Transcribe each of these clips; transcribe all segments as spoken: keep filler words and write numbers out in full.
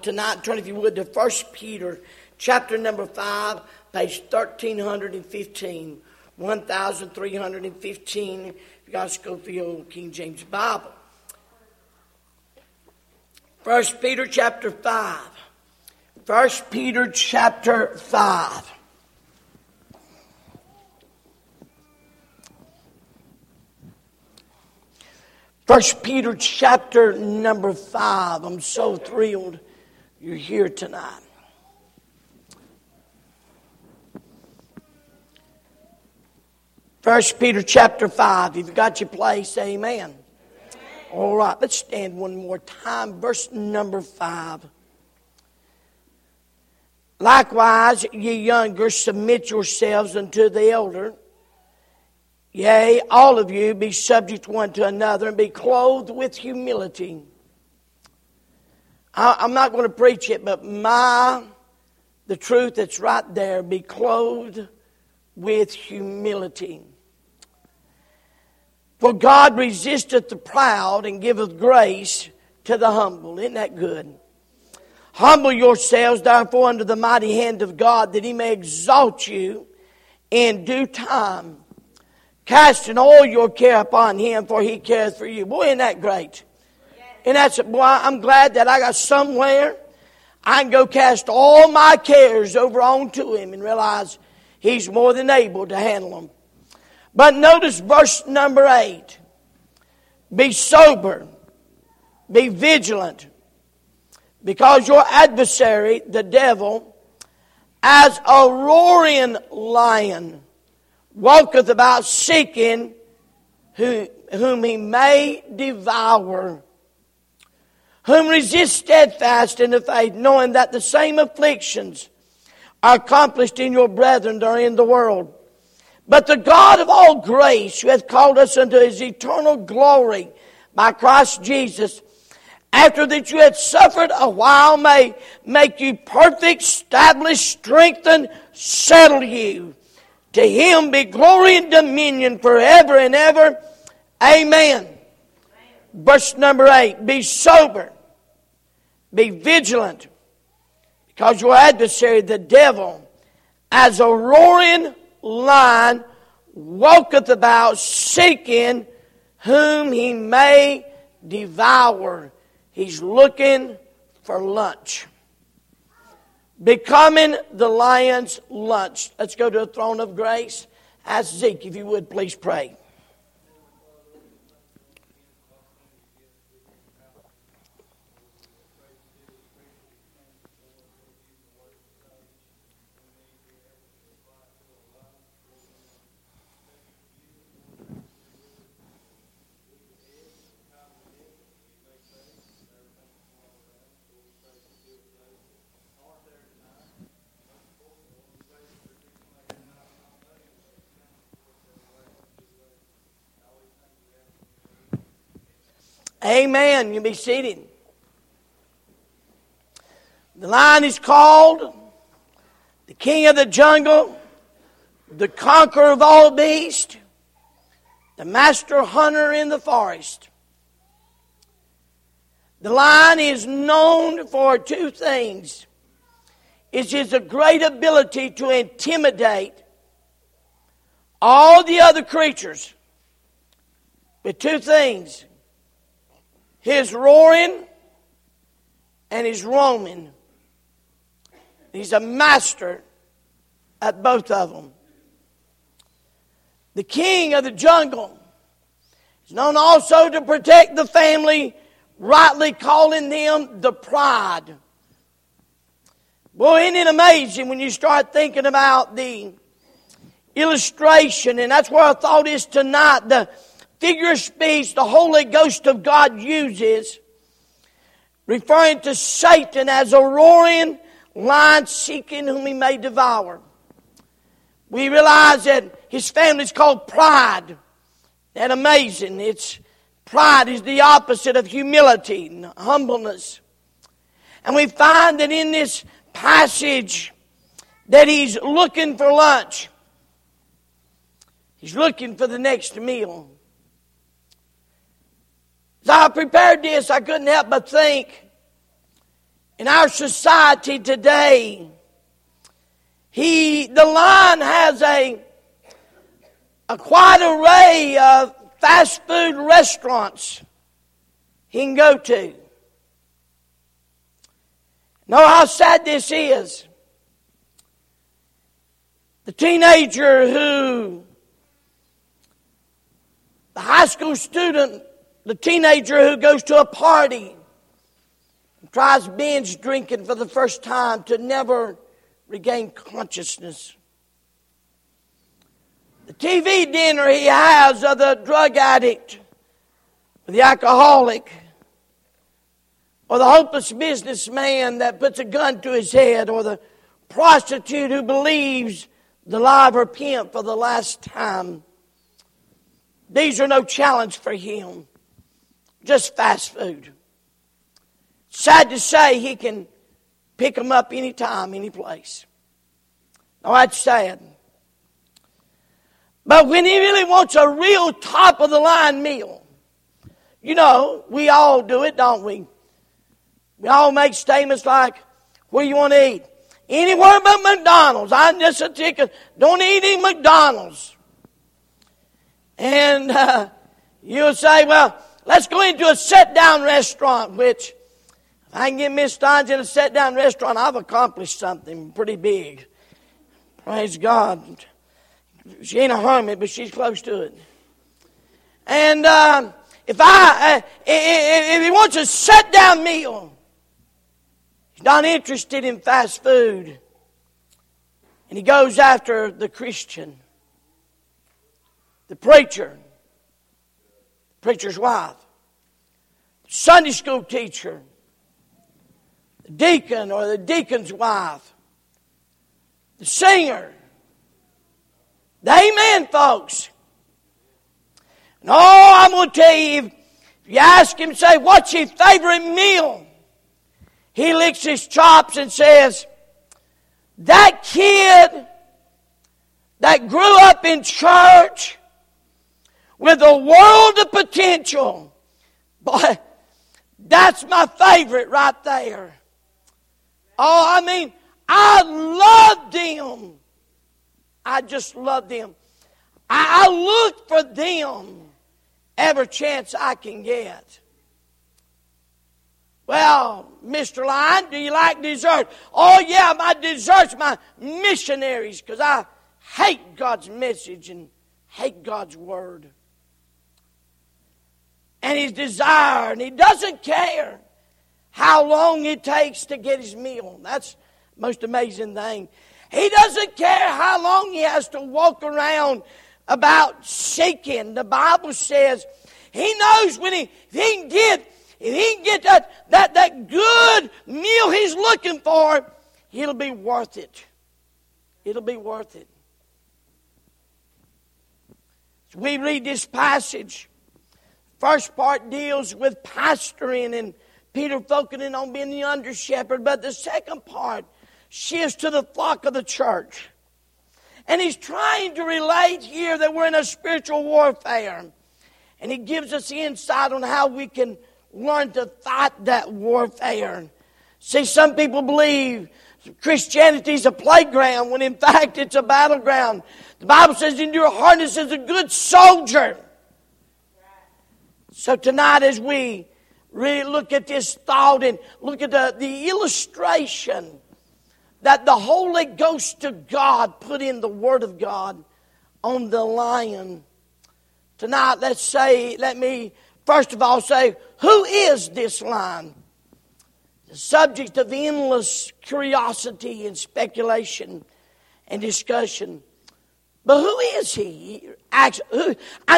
Tonight, turn if you would to First Peter, chapter number five, page thirteen fifteen, thirteen fifteen, if you guys go for your old King James Bible. First Peter chapter five, First Peter chapter five. First Peter chapter number five. I'm so thrilled you're here tonight. First Peter chapter five. If you got your place, amen. Amen. All right, let's stand one more time. Verse number five. Likewise, ye younger, submit yourselves unto the elder. Yea, all of you, be subject one to another and be clothed with humility. I'm not going to preach it, but my, the truth that's right there, be clothed with humility. For God resisteth the proud and giveth grace to the humble. Isn't that good? Humble yourselves, therefore, under the mighty hand of God, that He may exalt you in due time. Casting all your care upon Him, for He cares for you. Boy, isn't that great? And that's it. Boy, I'm glad that I got somewhere I can go cast all my cares over onto Him and realize He's more than able to handle them. But notice verse number eight. Be sober. Be vigilant. Because your adversary, the devil, as a roaring lion, walketh about seeking who, whom he may devour. Whom resist steadfast in the faith, knowing that the same afflictions are accomplished in your brethren that are in the world. But the God of all grace, who hath called us unto His eternal glory by Christ Jesus, after that you had suffered a while, may make you perfect, establish, strengthen, settle you. To Him be glory and dominion forever and ever. Amen. Verse number eight. Be sober. Be vigilant, because your adversary, the devil, as a roaring lion, walketh about seeking whom he may devour. He's looking for lunch. Becoming the lion's lunch. Let's go to the throne of grace. Ask Zeke, if you would, please pray. Amen. You be seated. The lion is called the king of the jungle, the conqueror of all beasts, the master hunter in the forest. The lion is known for two things. It's his great ability to intimidate all the other creatures. But two things. His roaring and his roaming. He's a master at both of them. The king of the jungle is known also to protect the family, rightly calling them the pride. Boy, isn't it amazing when you start thinking about the illustration, and that's where our thought is tonight, the figure of speech the Holy Ghost of God uses, referring to Satan as a roaring lion seeking whom he may devour. We realize that his family is called pride. Isn't that amazing? It's pride is the opposite of humility and humbleness. And we find that in this passage that he's looking for lunch. He's looking for the next meal. As I prepared this, I couldn't help but think In our society today, he the line has a, a quite array of fast food restaurants he can go to. Know how sad this is. The teenager who, the high school student, the teenager who goes to a party and tries binge drinking for the first time to never regain consciousness. The T V dinner he has of the drug addict, the alcoholic, or the hopeless businessman that puts a gun to his head, or the prostitute who believes the lie of her pimp for the last time. These are no challenge for him. Just fast food. Sad to say, he can pick them up any time, any place. Now that's sad. But when he really wants a real top-of-the-line meal, you know, we all do it, don't we? We all make statements like, what do you want to eat? Anywhere but McDonald's. I'm just a ticket. Don't eat any McDonald's. And uh, you'll say, well, let's go into a sit-down restaurant, which if I can get Miss Steins in a sit-down restaurant, I've accomplished something pretty big. Praise God. She ain't a hermit, but she's close to it. And uh, if I, uh, if he wants a sit-down meal, he's not interested in fast food. And he goes after the Christian, the preacher, the preacher's wife, the Sunday school teacher, the deacon or the deacon's wife, the singer, the amen folks. No, I'm going to tell you, if you ask him, say, what's your favorite meal? He licks his chops and says, that kid that grew up in church with a world of potential, boy, that's my favorite right there. Oh, I mean, I loved them. I just loved them. I, I look for them every chance I can get. Well, Mister Lyon, do you like dessert? Oh, yeah, my dessert's my missionaries, because I hate God's message and hate God's word. And his desire, and he doesn't care how long it takes to get his meal. That's the most amazing thing. He doesn't care how long he has to walk around about seeking. The Bible says he knows when he, if he can get If he can get that, that, that good meal he's looking for, it'll be worth it. It'll be worth it. As we read this passage, first part deals with pastoring and Peter focusing on being the under shepherd, but the second part shifts to the flock of the church. And he's trying to relate here that we're in a spiritual warfare. And he gives us insight on how we can learn to fight that warfare. See, some people believe Christianity is a playground when in fact it's a battleground. The Bible says endure hardness as a good soldier. So tonight as we really look at this thought and look at the, the illustration that the Holy Ghost of God put in the Word of God on the lion. Tonight let's say, let me first of all say, who is this lion? The subject of endless curiosity and speculation and discussion. But who is he? I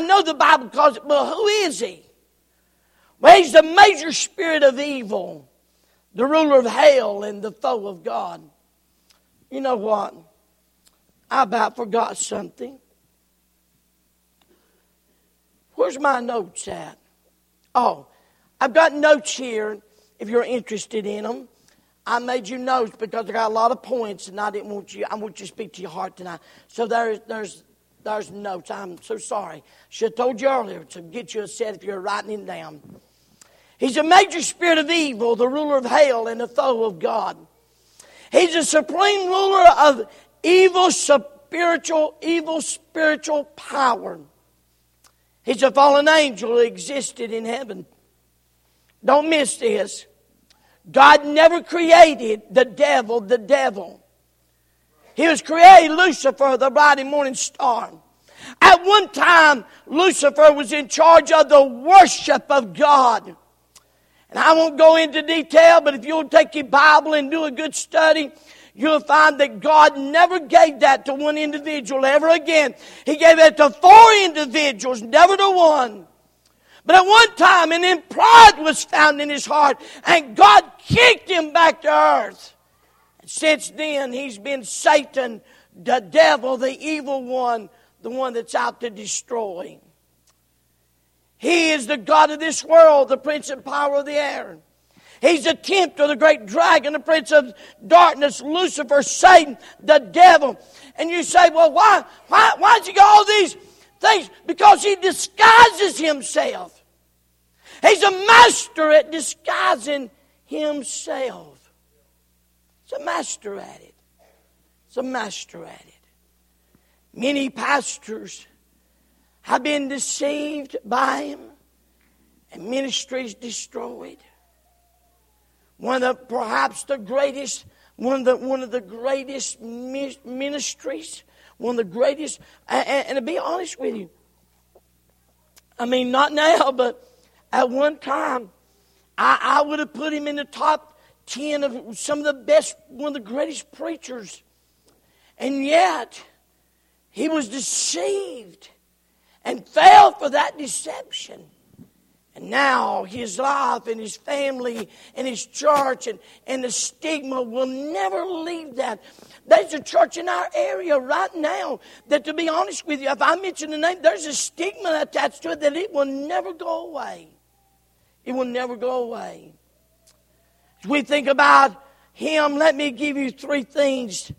know the Bible calls it, but who is he? Well, he's the major spirit of evil, the ruler of hell and the foe of God. You know what? I about forgot something. Where's my notes at? Oh, I've got notes here if you're interested in them. I made you notes because I got a lot of points and I didn't want you, I want you to speak to your heart tonight. So there's, there's, there's notes. I'm so sorry. Should have told you earlier to get you a set if you're writing it down. He's a major spirit of evil, the ruler of hell and the foe of God. He's a supreme ruler of evil spiritual, evil spiritual power. He's a fallen angel who existed in heaven. Don't miss this. God never created the devil, the devil. He was created Lucifer, the bright morning star. At one time, Lucifer was in charge of the worship of God. And I won't go into detail, but if you'll take your Bible and do a good study, you'll find that God never gave that to one individual ever again. He gave it to four individuals, never to one. But at one time, an imp pride was found in his heart, and God kicked him back to earth. And since then, he's been Satan, the devil, the evil one, the one that's out to destroy. He is the god of this world, the prince and power of the air. He's the tempter, the great dragon, the prince of darkness, Lucifer, Satan, the devil. And you say, well, why, why, why did you get all these things? Because he disguises himself. He's a master at disguising himself. He's a master at it. He's a master at it. Many pastors have been deceived by him and ministries destroyed. One of the, perhaps the greatest, one of the, one of the greatest ministries, one of the greatest, and, and to be honest with you, I mean, not now, but at one time, I, I would have put him in the top ten of some of the best, one of the greatest preachers. And yet, he was deceived and fell for that deception. And now his life and his family and his church and, and the stigma will never leave that. There's a church in our area right now that, to be honest with you, if I mention the name, there's a stigma attached to it that it will never go away. It will never go away. As we think about him, let me give you three things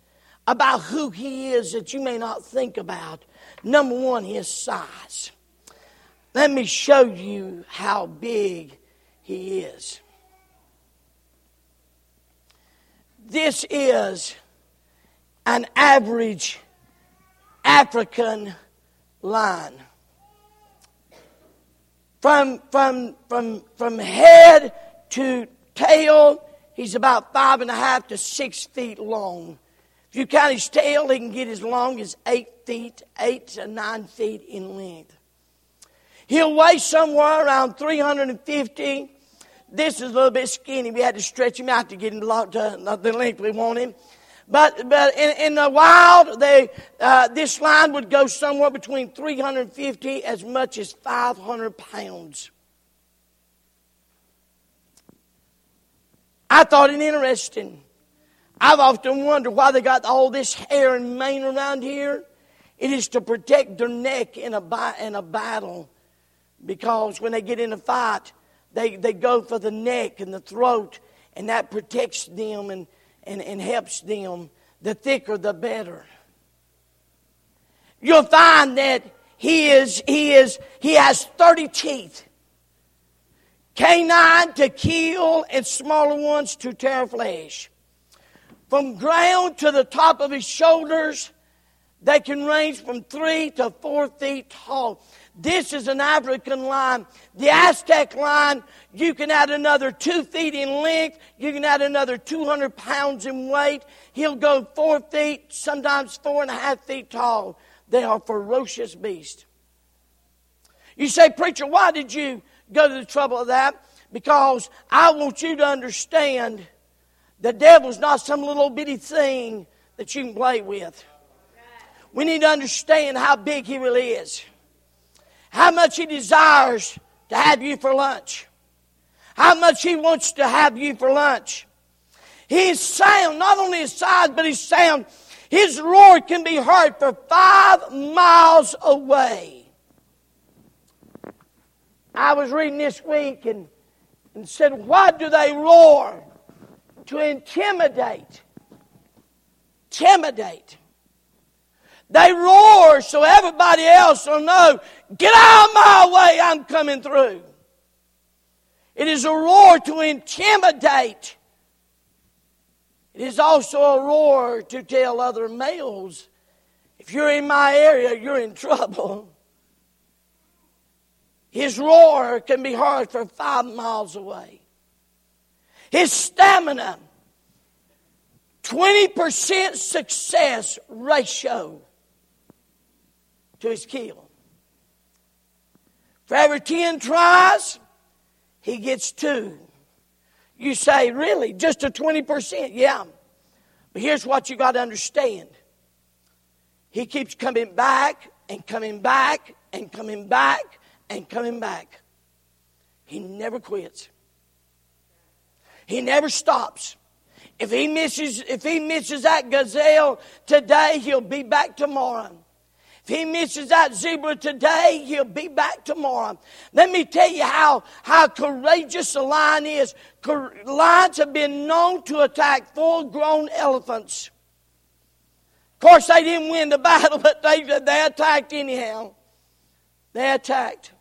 about who he is that you may not think about. Number one, his size. Let me show you how big he is. This is an average African lion. From, from, from, from head to tail, he's about five and a half to six feet long. If you count his tail, he can get as long as eight feet, eight to nine feet in length. He'll weigh somewhere around three hundred fifty. This is a little bit skinny. We had to stretch him out to get him to the length we want him. But but in, in the wild, they uh, this lion would go somewhere between three hundred fifty as much as five hundred pounds. I thought it interesting. I've often wondered why they got all this hair and mane around here. It is to protect their neck in a in a battle. Because when they get in a fight, they, they go for the neck and the throat, and that protects them and, and, and helps them. The thicker, the better. You'll find that he is he is he has thirty teeth. Canine to kill and smaller ones to tear flesh. From ground to the top of his shoulders, they can range from three to four feet tall. This is an African lion. The Aztec lion, you can add another two feet in length. You can add another two hundred pounds in weight. He'll go four feet, sometimes four and a half feet tall. They are ferocious beasts. You say, preacher, why did you go to the trouble of that? Because I want you to understand the devil's not some little bitty thing that you can play with. We need to understand how big he really is. How much he desires to have you for lunch. How much he wants to have you for lunch. His sound, not only his size, but his sound. His roar can be heard for five miles away. I was reading this week and, and said, why do they roar? To intimidate. Intimidate. They roar so everybody else will know, get out of my way, I'm coming through. It is a roar to intimidate. It is also a roar to tell other males, if you're in my area, you're in trouble. His roar can be heard from five miles away. His stamina, twenty percent success ratio to his kill. For every ten tries, he gets two. You say, really? Just a twenty percent? Yeah. But here's what you got to understand. He keeps coming back and coming back and coming back and coming back. He never quits. He never stops. If he misses, if he misses that gazelle today, he'll be back tomorrow. If he misses that zebra today, he'll be back tomorrow. Let me tell you how, how courageous a lion is. Lions have been known to attack full-grown elephants. Of course, they didn't win the battle, but they, they attacked anyhow. They attacked.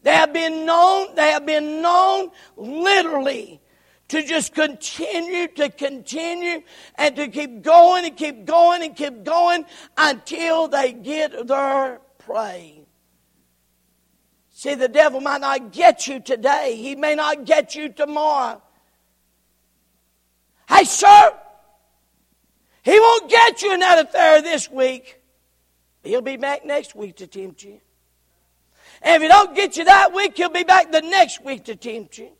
They have been known, they have been known literally to just continue, to continue, and to keep going and keep going and keep going until they get their prey. See, the devil might not get you today. He may not get you tomorrow. Hey, sir, he won't get you in that affair this week. He'll be back next week to tempt you. And if he don't get you that week, he'll be back the next week to tempt you.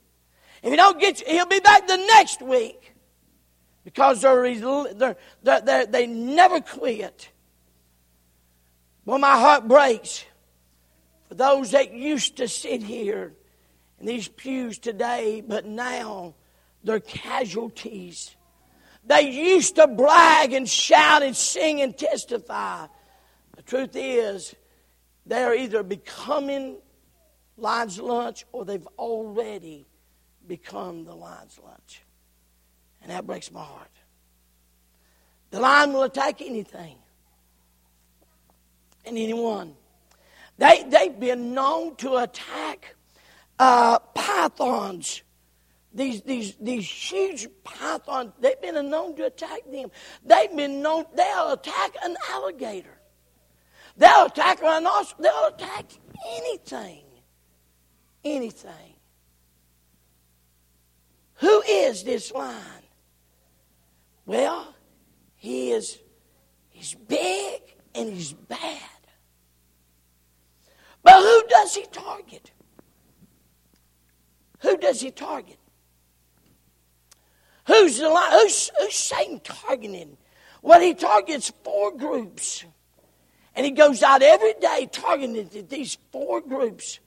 If he don't get you, he'll be back the next week. Because they're, they're, they're, they're, they never quit. Well, my heart breaks for those that used to sit here in these pews today, but now they're casualties. They used to brag and shout and sing and testify. The truth is, they are either becoming lion's lunch or they've already become the lion's lunch. And that breaks my heart. The lion will attack anything and anyone. They, they've been known to attack uh, pythons. These, these, these huge pythons, they've been known to attack them. They've been known, they'll attack an alligator. They'll attack rhinos. They'll attack anything. Anything. Who is this lion? Well, he is he's big and he's bad. But who does he target? Who does he target? Who's the lion? Who's, who's Satan targeting? Well, he targets four groups. And he goes out every day targeting these four groups.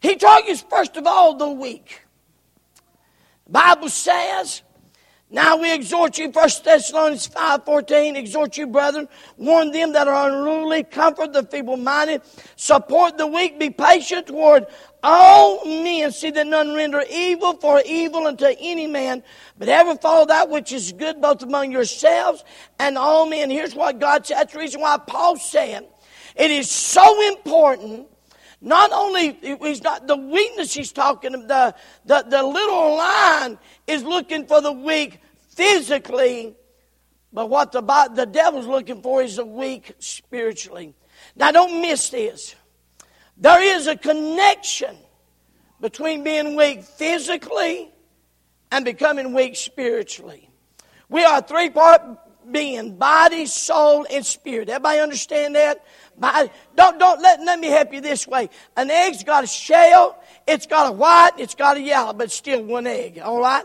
He targets, first of all, the weak. The Bible says, now we exhort you, First Thessalonians five fourteen, exhort you, brethren, warn them that are unruly, comfort the feeble-minded, support the weak, be patient toward all men, see that none render evil for evil unto any man, but ever follow that which is good both among yourselves and all men. Here's what God said. That's the reason why Paul said it is so important. Not only is not the weakness he's talking about, the, the, the little lion is looking for the weak physically, but what the, the devil's looking for is the weak spiritually. Now don't miss this. There is a connection between being weak physically and becoming weak spiritually. We are a three-part being, body, soul, and spirit. Everybody understand that? Body. Don't, don't let, let me help you this way. An egg's got a shell, it's got a white, it's got a yellow, but still one egg, all right?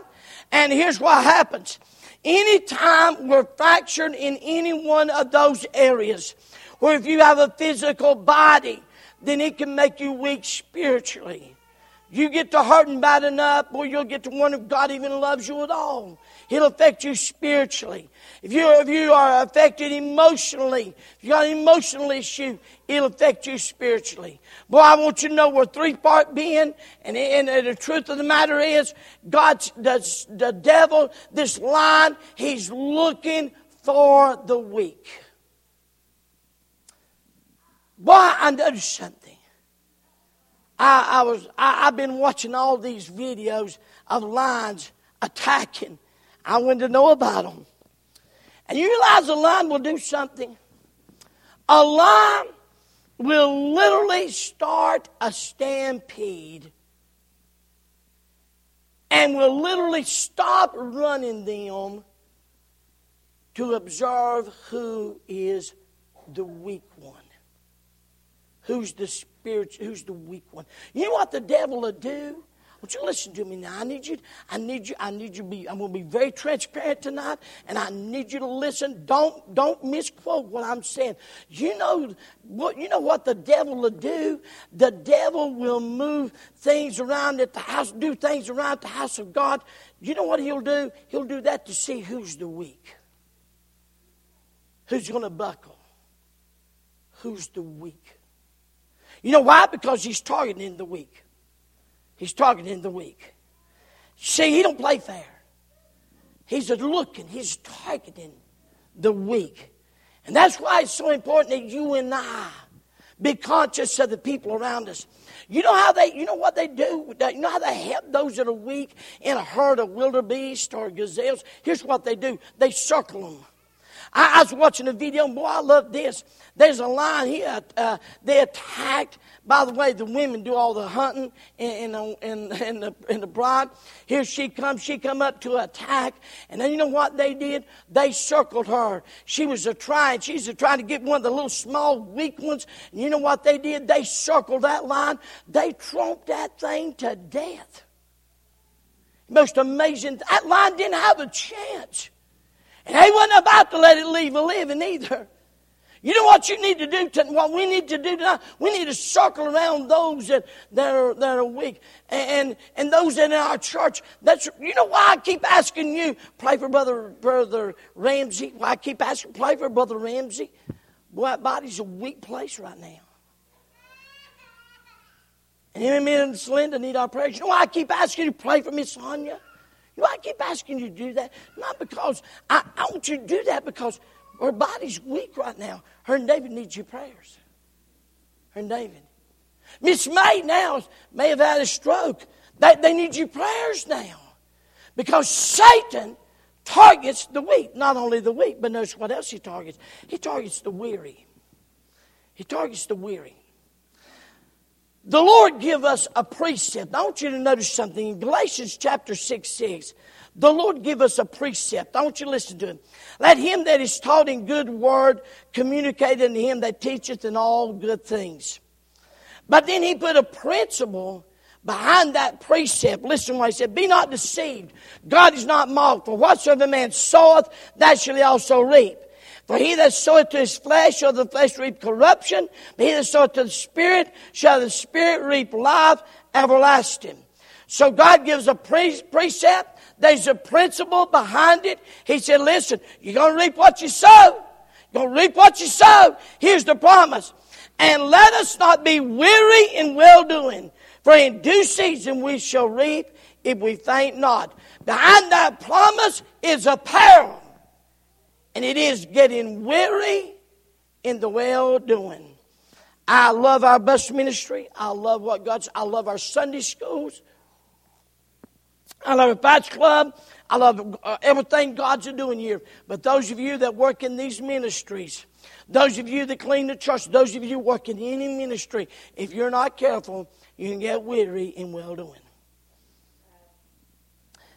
And here's what happens. Anytime we're fractured in any one of those areas, where if you have a physical body, then it can make you weak spiritually. You get to hurting bad enough, or you'll get to wonder if God even loves you at all. He'll affect you spiritually. If you, if you are affected emotionally, if you got an emotional issue, it'll affect you spiritually. Boy, I want you to know we're three-part being, and, and, and the truth of the matter is, God's the, the devil, this lion, he's looking for the weak. Boy, I noticed something. I, I was, I, I've been watching all these videos of lions attacking. I wanted to know about them. And you realize a lion will do something? A lion will literally start a stampede and will literally stop running them to observe who is the weak one. Who's the spiritual, who's the weak one. You know what the devil will do? Would you listen to me now? I need you, I need you, I need you to be, I'm going to be very transparent tonight, and I need you to listen. Don't, don't misquote what I'm saying. You know what, you know what the devil will do? The devil will move things around at the house, do things around the house of God. You know what he'll do? He'll do that to see who's the weak. Who's going to buckle? Who's the weak? You know why? Because he's targeting the weak. He's targeting the weak. See, he don't play fair. He's looking. He's targeting the weak. And that's why it's so important that you and I be conscious of the people around us. You know how they, you know what they do? You know how they help those that are weak in a herd of wildebeest or gazelles? Here's what they do. They circle them. I, I was watching a video, and boy, I love this. There's a lion here. Uh, they attacked. By the way, the women do all the hunting and, and, and, and, the, and the bride. Here she comes. She come up to attack. And then you know what they did? They circled her. She was a trying. She's a trying to get one of the little small weak ones. And you know what they did? They circled that lion. They tromped that thing to death. Most amazing. That lion didn't have a chance. And they wasn't about to let it leave a living either. You know what you need to do, to, what we need to do tonight? We need to circle around those that, that, are, that are weak. And, and those in our church, that's, you know why I keep asking you, pray for Brother, Brother Ramsey? Why I keep asking, pray for Brother Ramsey? Boy, that body's a weak place right now. And him and Selinda need our prayers. You know why I keep asking you to pray for Miss Sonia? You know, I keep asking you to do that. Not because I, I want you to do that, because her body's weak right now. Her and David needs your prayers. Her and David. Miss May now may have had a stroke. They, they need your prayers now. Because Satan targets the weak. Not only the weak, but notice what else he targets. He targets the weary. He targets the weary. The Lord give us a precept. I want you to notice something. In Galatians chapter six, six, the Lord give us a precept. I want you to listen to him. Let him that is taught in good word communicate unto him that teacheth in all good things. But then he put a principle behind that precept. Listen to what he said. Be not deceived. God is not mocked. For whatsoever man soweth, that shall he also reap. For he that soweth to his flesh shall the flesh reap corruption, but he that soweth to the Spirit shall the Spirit reap life everlasting. So God gives a precept. There's a principle behind it. He said, listen, you're going to reap what you sow. You're going to reap what you sow. Here's the promise. And let us not be weary in well-doing, for in due season we shall reap if we faint not. Behind that promise is a peril. And it is getting weary in the well-doing. I love our bus ministry. I love what God's... I love our Sunday schools. I love our Fights Club. I love everything God's doing here. But those of you that work in these ministries, those of you that clean the church, those of you work in any ministry, if you're not careful, you can get weary in well-doing.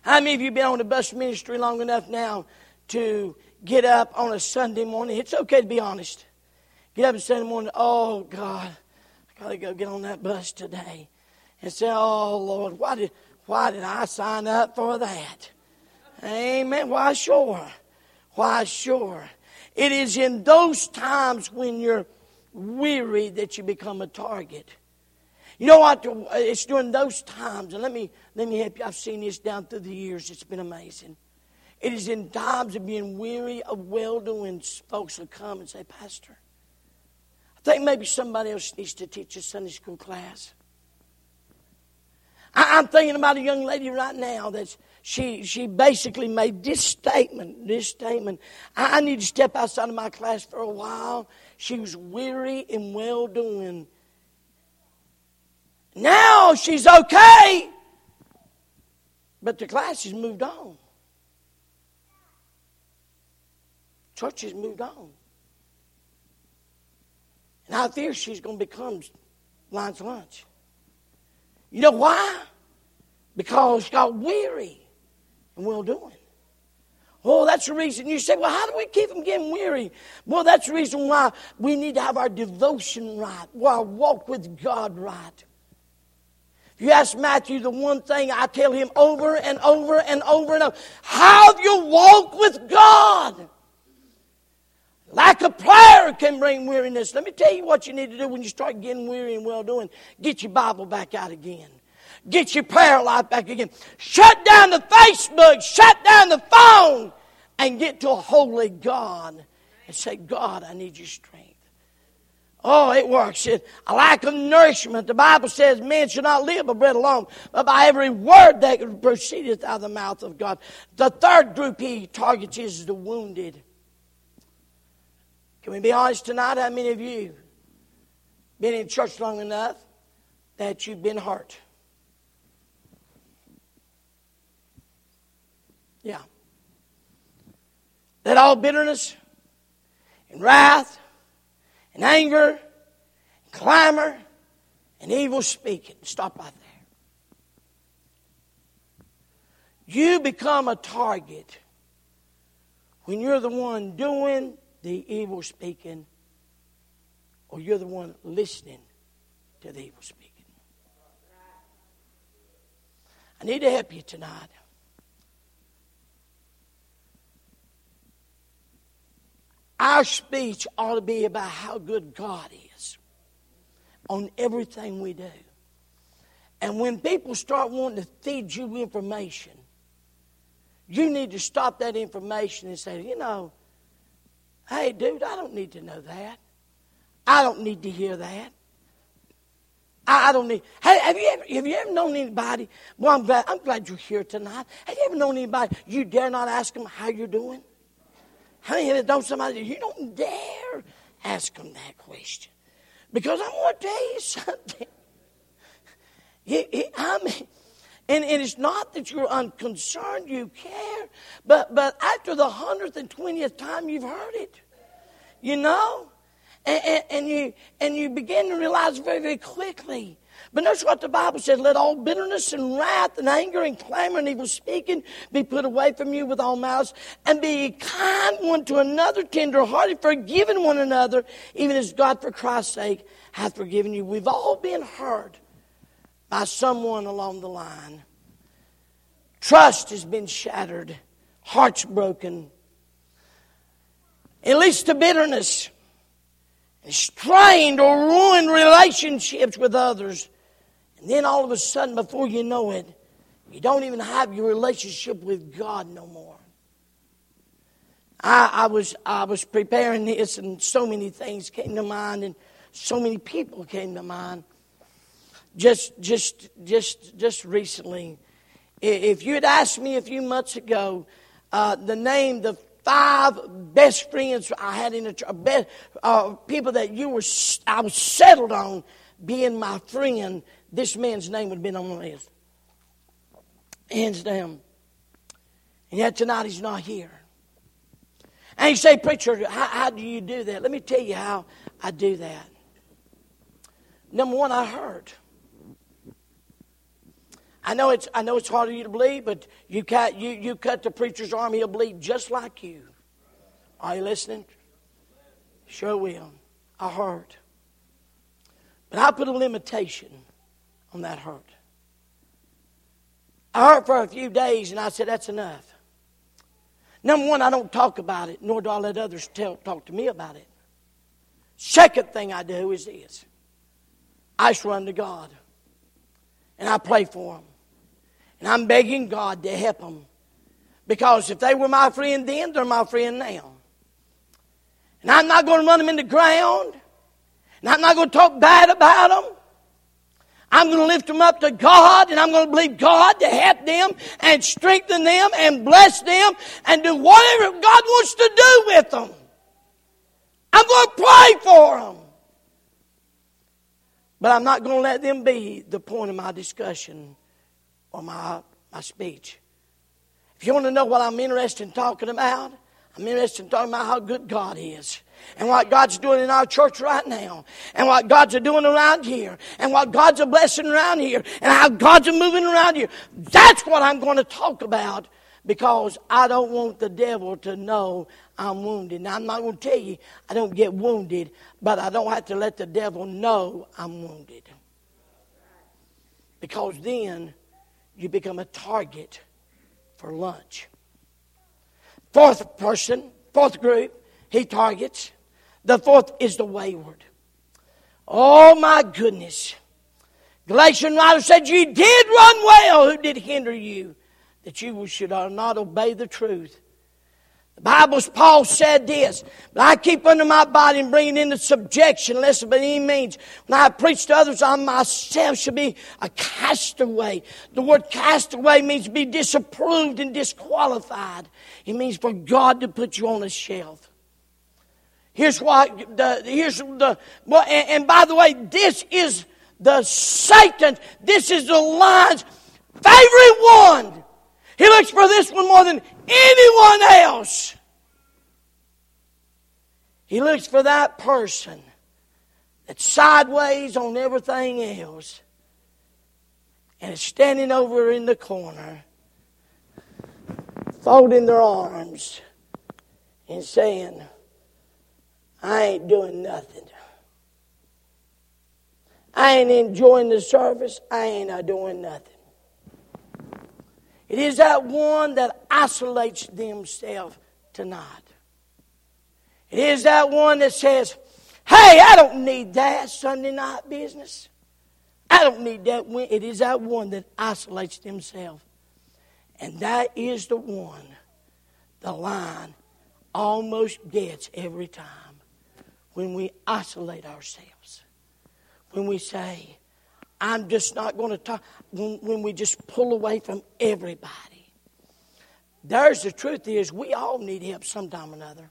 How many of you have been on the bus ministry long enough now to... get up on a Sunday morning? It's okay to be honest. Get up on Sunday morning. Oh, God, I got to go get on that bus today. And say, oh, Lord, why did why did I sign up for that? Amen. Why, sure. Why, sure. It is in those times when you're weary that you become a target. You know what? It's during those times. And let me, let me help you. I've seen this down through the years. It's been amazing. It is in times of being weary of well-doing, folks will come and say, Pastor, I think maybe somebody else needs to teach a Sunday school class. I, I'm thinking about a young lady right now that she she basically made this statement, this statement, I, I need to step outside of my class for a while. She was weary and well-doing. Now she's okay. But the class has moved on. Church has moved on. And I fear she's going to become lunch lunch. You know why? Because she got weary and well-doing. Oh, that's the reason. You say, well, how do we keep them getting weary? Well, that's the reason why we need to have our devotion right, our walk with God right. If you ask Matthew, the one thing I tell him over and over and over and over, have your walk with God. Lack of prayer can bring weariness. Let me tell you what you need to do when you start getting weary and well-doing. Get your Bible back out again. Get your prayer life back again. Shut down the Facebook. Shut down the phone. And get to a holy God. And say, God, I need your strength. Oh, it works. It, a lack of nourishment. The Bible says men should not live by bread alone, but by every word that proceedeth out of the mouth of God. The third group he targets is the wounded. Can we be honest tonight? How many of you been in church long enough that you've been hurt? Yeah. That all bitterness and wrath and anger and clamor and evil speaking. Stop right there. You become a target when you're the one doing the evil speaking, or you're the one listening to the evil speaking. I need to help you tonight. Our speech ought to be about how good God is on everything we do. And when people start wanting to feed you information, you need to stop that information and say, you know, hey, dude, I don't need to know that. I don't need to hear that. I, I don't need... Hey, have you, ever, have you ever known anybody... Well, I'm glad, I'm glad you're here tonight. Have you ever known anybody you dare not ask them how you're doing? How many of you know somebody... You don't dare ask them that question. Because I'm going to tell you something. It, it, I mean... And, and it's not that you're unconcerned, you care, but, but after the hundredth and twentieth time you've heard it, you know, and, and, and you and you begin to realize very, very quickly. But notice what the Bible says, let all bitterness and wrath and anger and clamor and evil speaking be put away from you with all malice, and be kind one to another, tender-hearted, forgiving one another, even as God for Christ's sake hath forgiven you. We've all been hurt by someone along the line. Trust has been shattered. Hearts broken. It leads to bitterness. And strained or ruined relationships with others. And then all of a sudden, before you know it, you don't even have your relationship with God no more. I, I was I was preparing this, and so many things came to mind, and so many people came to mind. Just, just, just, just recently, if you had asked me a few months ago, uh, the name, the five best friends I had in the church, uh, people that you were, I was settled on being my friend, this man's name would have been on the list, hands down. And yet tonight he's not here. And you say, preacher, how, how do you do that? Let me tell you how I do that. Number one, I heard. I know it's I know it's hard for you to believe, but you cut you, you cut the preacher's arm, he'll bleed just like you. Are you listening? Sure will. I heard. But I put a limitation on that hurt. I heard for a few days and I said that's enough. Number one, I don't talk about it, nor do I let others tell, talk to me about it. Second thing I do is this. I just run to God. And I pray for them. And I'm begging God to help them. Because if they were my friend then, they're my friend now. And I'm not going to run them in the ground. And I'm not going to talk bad about them. I'm going to lift them up to God. And I'm going to believe God to help them and strengthen them and bless them and do whatever God wants to do with them. I'm going to pray for them. But I'm not going to let them be the point of my discussion or my, my speech. If you want to know what I'm interested in talking about, I'm interested in talking about how good God is. And what God's doing in our church right now. And what God's doing around here. And what God's a blessing around here. And how God's a moving around here. That's what I'm going to talk about. Because I don't want the devil to know I'm wounded. Now, I'm not going to tell you I don't get wounded, but I don't have to let the devil know I'm wounded. Because then you become a target for lunch. Fourth person, fourth group, he targets. The fourth is the wayward. Oh, my goodness. Galatian writer said, "You did run well. Who did hinder you? That you should not obey the truth." The Bible's Paul said this, "But I keep under my body and bring it into subjection, lest by any means, when I preach to others, I myself should be a castaway." The word castaway means to be disapproved and disqualified. It means for God to put you on a shelf. Here's what the here's the well, and, and by the way, this is the Satan. This is the lion's favorite one. He looks for this one more than anyone else. He looks for that person that's sideways on everything else and is standing over in the corner, folding their arms and saying, "I ain't doing nothing. I ain't enjoying the service. I ain't doing nothing." It is that one that isolates themselves tonight. It is that one that says, "Hey, I don't need that Sunday night business. I don't need that." It is that one that isolates themselves. And that is the one the lion almost gets every time. When we isolate ourselves. When we say, "I'm just not going to talk," when, when we just pull away from everybody. There's the truth is we all need help sometime or another.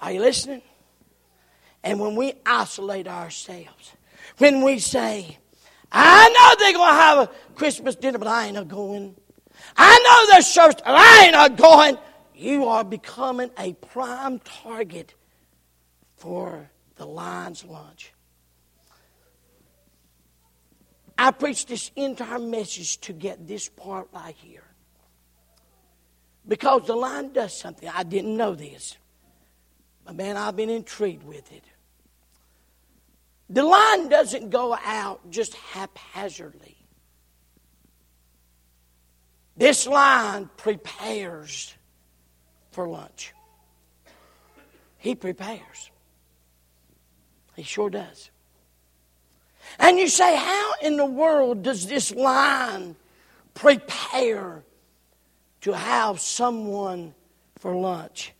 Are you listening? And when we isolate ourselves, when we say, "I know they're going to have a Christmas dinner, but I ain't a going. I know their service, but I ain't a going," you are becoming a prime target for the lion's lunch. I preached this entire message to get this part right here. Because the lion does something. I didn't know this. But man, I've been intrigued with it. The lion doesn't go out just haphazardly. This lion prepares for lunch. He prepares. He sure does. And you say, how in the world does this lion prepare to have someone for lunch?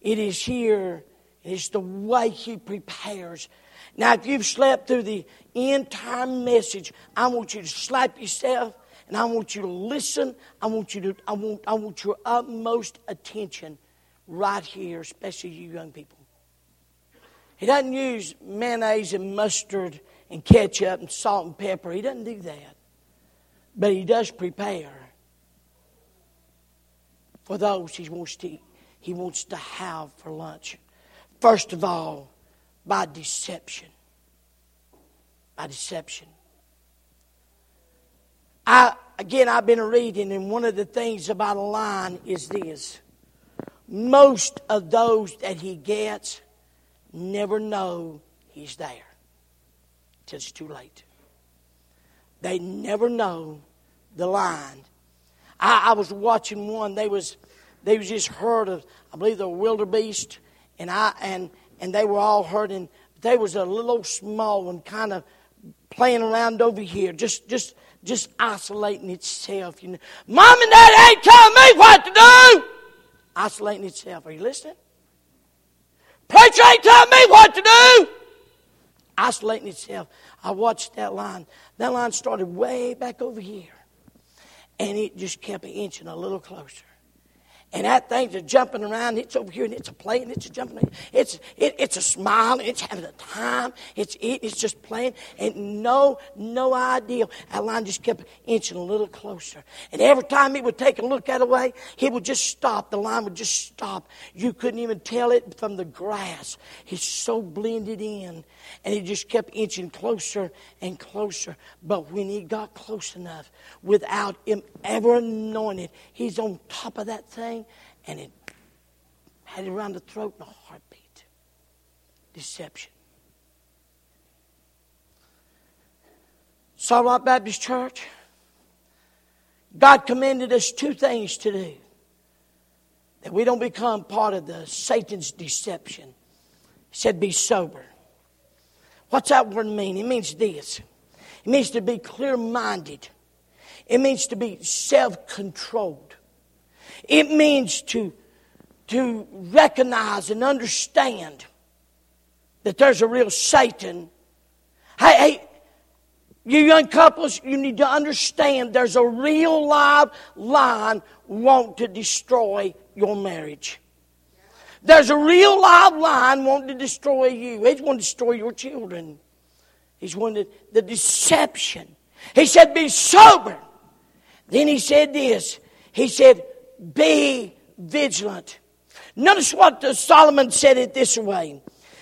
It is here. It's the way he prepares. Now, if you've slept through the entire message, I want you to slap yourself, and I want you to listen. I want you to. I want. I want your utmost attention right here, especially you young people. He doesn't use mayonnaise and mustard and ketchup and salt and pepper. He doesn't do that. But he does prepare for those he wants to eat, he wants to have for lunch. First of all, by deception. By deception. I again I've been reading, and one of the things about a lion is this. Most of those that he gets never know he's there. It's too late. They never know the lion. I, I was watching one. They was they was just herd of, I believe, the wildebeest, and I and and they were all herd, and there was a little small one kind of playing around over here, just just just isolating itself. You know, "Mom and Dad ain't telling me what to do." Isolating itself. Are you listening? "Preacher ain't telling me what to do." Isolating itself. I watched that lion. That lion started way back over here. And it just kept inching a little closer. And that thing's a jumping around. It's over here, and it's a play, and it's a jumping. It's it, it's a smile. It's having a time. It's it, it's just playing, and no no idea. That line just kept inching a little closer. And every time he would take a look that way, he would just stop. The line would just stop. You couldn't even tell it from the grass. It's so blended in, and he just kept inching closer and closer. But when he got close enough, without him ever knowing it, he's on top of that thing, and it had it around the throat in a heartbeat. Deception. Solomon Rock Baptist Church, God commanded us two things to do, that we don't become part of the Satan's deception. He said, be sober. What's that word mean? It means this. It means to be clear-minded. It means to be self-controlled. It means to, to recognize and understand that there's a real Satan. Hey, hey, you young couples, you need to understand there's a real live lion wanting to destroy your marriage. There's a real live lion wanting to destroy you. He's wanting to destroy your children. He's wanting to, the deception. He said, be sober. Then he said this. He said, be vigilant. Notice what Solomon said it this way.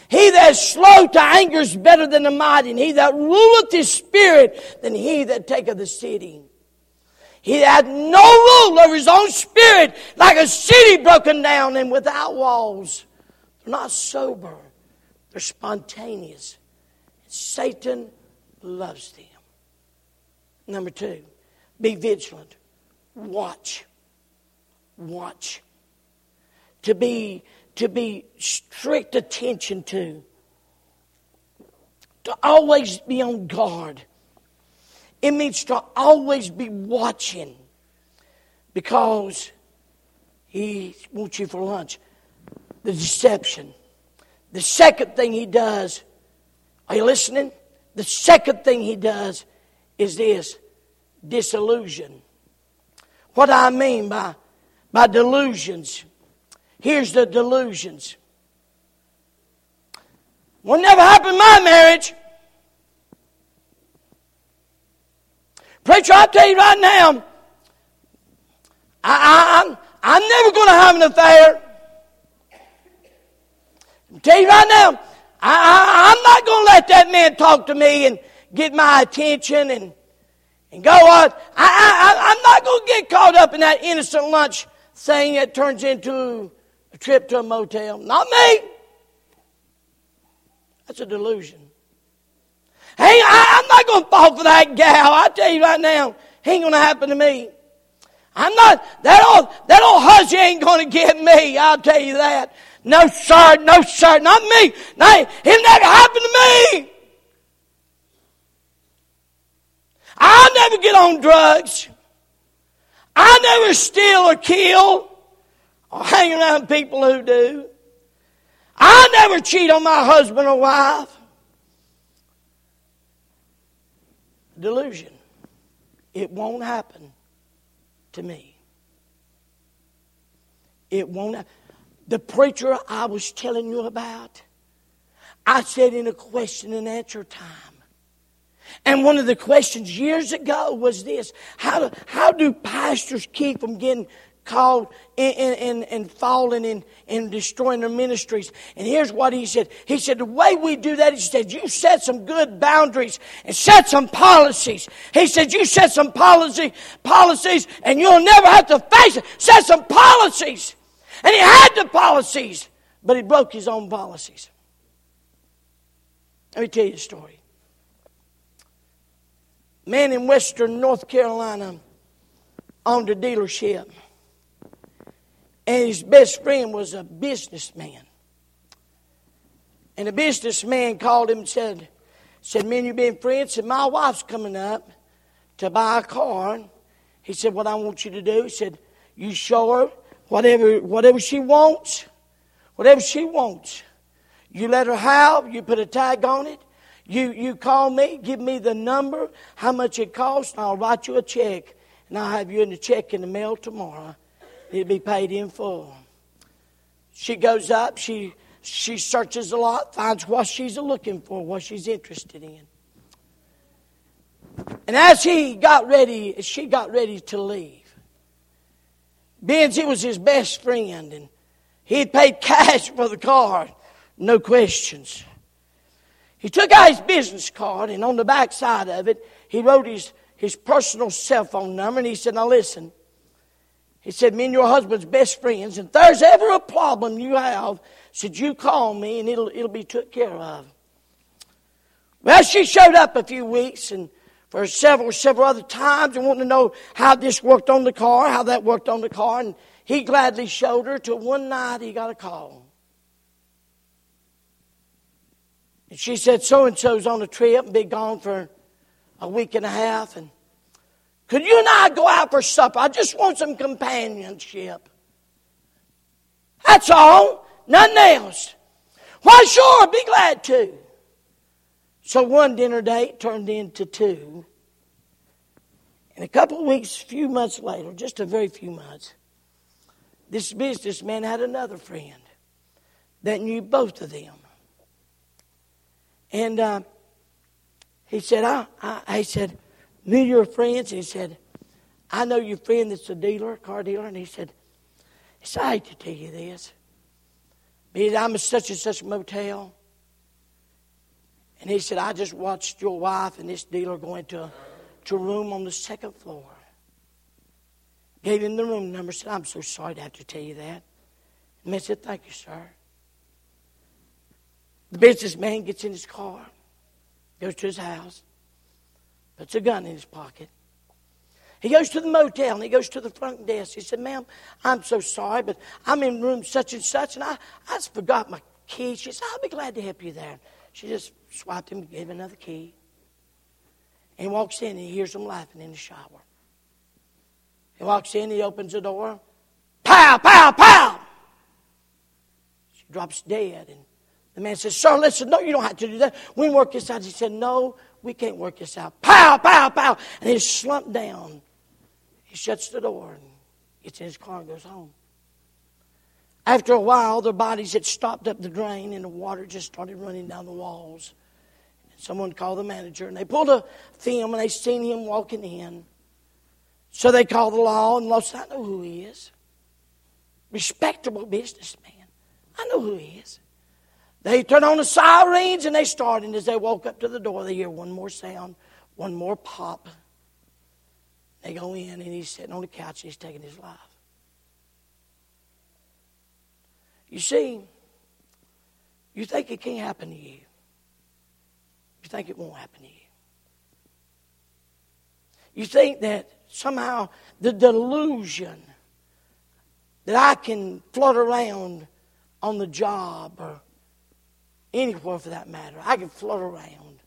He that is slow to anger is better than the mighty, and he that ruleth his spirit than he that taketh the city. He that hath no rule over his own spirit, like a city broken down and without walls. They're not sober. They're spontaneous. Satan loves them. Number two, be vigilant. Watch. Watch. To be to be strict attention to. To always be on guard. It means to always be watching, because he wants you for lunch. The deception. The second thing he does, are you listening? The second thing he does is this, disillusion. What I mean by by delusions. Here's the delusions. Will never happen in my marriage. Preacher, I'll tell you right now, I, I, I'm, I'm never going to have an affair. I'll tell you right now, I, I, I'm not going to let that man talk to me and get my attention and and go on. I, I, I'm not going to get caught up in that innocent lunch thing that turns into a trip to a motel. Not me. That's a delusion. Hey, I, I'm not going to fall for that gal. I tell you right now, it ain't going to happen to me. I'm not, that old, that old hussy ain't going to get me. I'll tell you that. No, sir. No, sir. Not me. No, it never happened to me. I'll never get on drugs. I'll never steal or kill or hang around people who do. I'll never cheat on my husband or wife. Delusion. It won't happen to me. It won't happen. The preacher I was telling you about, I said in a question and answer time. And one of the questions years ago was this. How do, how do pastors keep from getting called and falling and, and destroying their ministries? And here's what he said. He said, the way we do that, he said, you set some good boundaries and set some policies. He said, you set some policy policies and you'll never have to face it. Set some policies. And he had the policies, but he broke his own policies. Let me tell you a story. A man in western North Carolina owned a dealership, and his best friend was a businessman. And the businessman called him and said, said, "Man, you been friends?" Said, "My wife's coming up to buy a car." He said, "What I want you to do," he said, "you show her whatever whatever she wants, whatever she wants. You let her have, you put a tag on it. You you call me, give me the number, how much it costs, and I'll write you a check, and I'll have you in the check in the mail tomorrow. It'll be paid in full. She goes up. She she searches a lot, finds what she's looking for, what she's interested in. And as he got ready, she got ready to leave. Being it was his best friend, and he had paid cash for the card, no questions. He took out his business card, and on the back side of it, he wrote his, his personal cell phone number, and he said, now listen. He said, me and your husband's best friends, and if there's ever a problem you have, said you call me, and it'll it'll be took care of. Well, she showed up a few weeks, and for several, several other times, and wanted to know how this worked on the car, how that worked on the car, and he gladly showed her till one night he got a call. And she said, so-and-so's on a trip and been gone for a week and a half, and could you and I go out for supper? I just want some companionship. That's all, nothing else. Why, sure, I'd be glad to. So one dinner date turned into two. And a couple of weeks, few months later, just a very few months, this businessman had another friend that knew both of them. And uh, he said, I, I, I said, me and your friends, and he said, I know your friend that's a dealer, car dealer, and he said, he said, I hate to tell you this, but I'm at such and such a motel. And he said, I just watched your wife and this dealer go into a, to a room on the second floor. Gave him the room number. Said, I'm so sorry to have to tell you that. The man said, thank you, sir. The businessman gets in his car, goes to his house, puts a gun in his pocket. He goes to the motel, and he goes to the front desk. He said, ma'am, I'm so sorry, but I'm in room such and such, and I, I just forgot my key. She said, I'll be glad to help you there. She just swiped him, gave him another key, and walks in, and he hears them laughing in the shower. He walks in, he opens the door, pow, pow, pow. She drops dead, and the man says, sir, listen, no, you don't have to do that. We can work this out. He said, no, we can't work this out. Pow, pow, pow. And he slumped down. He shuts the door and gets in his car and goes home. After a while, their bodies had stopped up the drain, and the water just started running down the walls. And someone called the manager, and they pulled a film, and they seen him walking in. So they called the law, and lost. I know who he is. Respectable businessman. I know who he is. They turn on the sirens, and they start, and as they walk up to the door, they hear one more sound, one more pop. They go in, and he's sitting on the couch, and he's taking his life. You see, you think it can't happen to you. You think it won't happen to you. You think that somehow the delusion that I can float around on the job or anywhere for that matter. I can float around.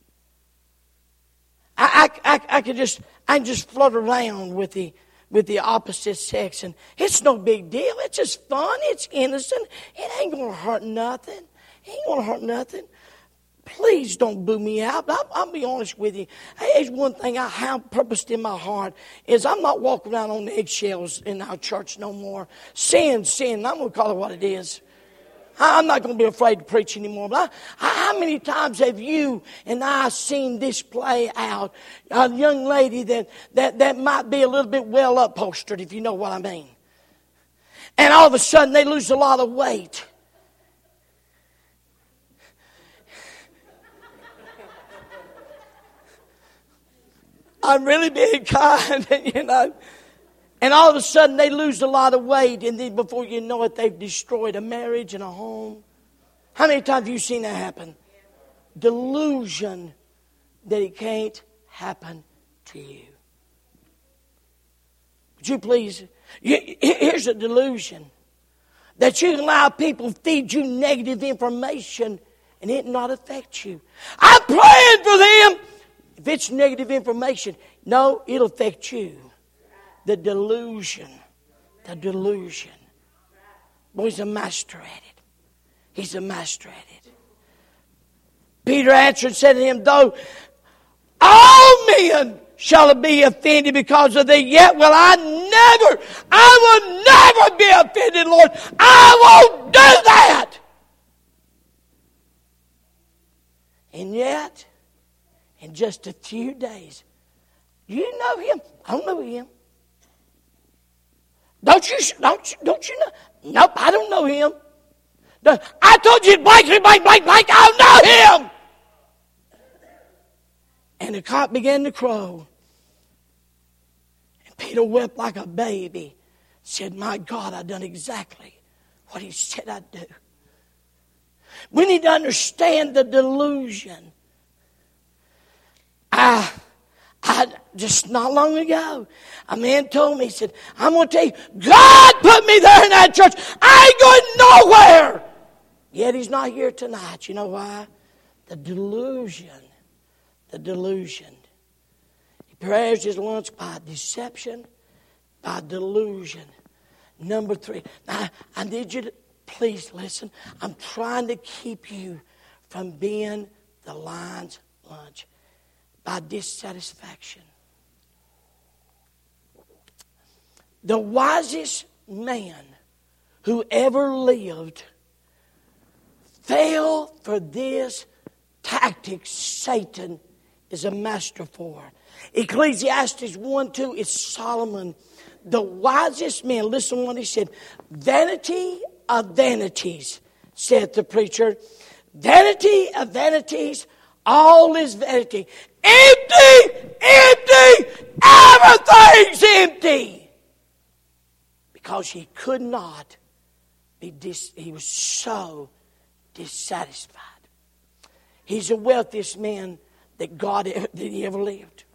I I I, I can just I can just float around with the with the opposite sex, and it's no big deal. It's just fun. It's innocent. It ain't going to hurt nothing. It ain't going to hurt nothing. Please don't boo me out. I'll, I'll be honest with you. There's one thing I have purposed in my heart is I'm not walking around on eggshells in our church no more. Sin, sin. I'm going to call it what it is. I'm not going to be afraid to preach anymore. But I, I, how many times have you and I seen this play out? A young lady that, that, that might be a little bit well upholstered, if you know what I mean. And all of a sudden they lose a lot of weight. I'm really being kind, you know. And all of a sudden they lose a lot of weight, and then before you know it, they've destroyed a marriage and a home. How many times have you seen that happen? Delusion that it can't happen to you. Would you please? You, here's a delusion that you can allow people to feed you negative information and it not affect you. I'm praying for them. If it's negative information, no, it'll affect you. The delusion, the delusion. Boy, he's a master at it. He's a master at it. Peter answered and said to him, though all men shall be offended because of thee, yet will I never, I will never be offended, Lord. I won't do that. And yet, in just a few days, you know him. I don't know him. Don't you? Don't you? Don't you know? Nope, I don't know him. I told you, blank, blank, blank, blank. I don't know him. And the cock began to crow. And Peter wept like a baby. Said, "My God, I've done exactly what he said I'd do." We need to understand the delusion. I, I just not long ago, a man told me, he said, "I'm going to tell you, God put me there in that church. I ain't going nowhere." Yet he's not here tonight. You know why? The delusion. The delusion. He prepares his lunch by deception, by delusion. Number three. Now, I need you to please listen. I'm trying to keep you from being the lion's lunch. By dissatisfaction. The wisest man who ever lived fell for this tactic Satan is a master for. Ecclesiastes one two is Solomon. The wisest man, listen to what he said. "Vanity of vanities," said the preacher. "Vanity of vanities, all is vanity." Empty, empty, everything's empty. Because he could not be dis- he was so dissatisfied. He's the wealthiest man that God ever, that he ever lived.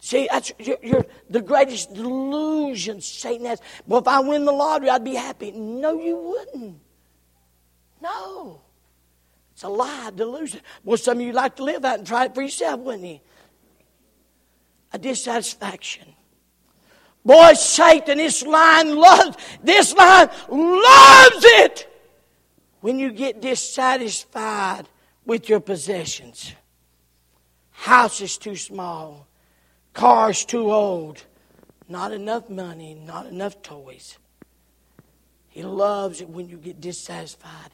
See, that's you're, you're the greatest delusion Satan has. "Well, if I win the lottery, I'd be happy." No, you wouldn't. No. It's a lie, delusion. Well, some of you like to live out and try it for yourself, wouldn't you? A dissatisfaction. Boy, Satan, this line loves, this line loves it when you get dissatisfied with your possessions. House is too small. Car's too old. Not enough money, not enough toys. He loves it when you get dissatisfied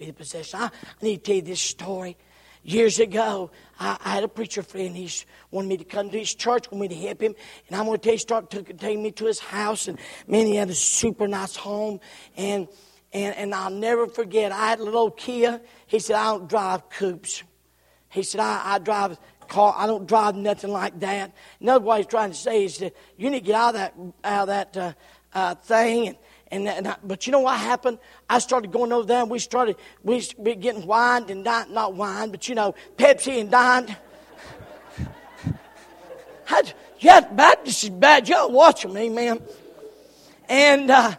with the possession. I, I need to tell you this story. Years ago, I, I had a preacher friend. He wanted me to come to his church, wanted me to help him. And I'm going to tell you, he started to take me to his house. And man, he had a super nice home. And and and I'll never forget, I had a little old Kia. He said, "I don't drive coupes." He said, I, I drive car. I don't drive nothing like that." Another way he's trying to say is that you need to get out of that, out of that uh, uh, thing. And, And, and I, but you know what happened? I started going over there, and we started we started getting wined and dined, not wine, but you know, Pepsi and dined. Yeah, Baptist is bad. Y'all watch them, amen. And uh,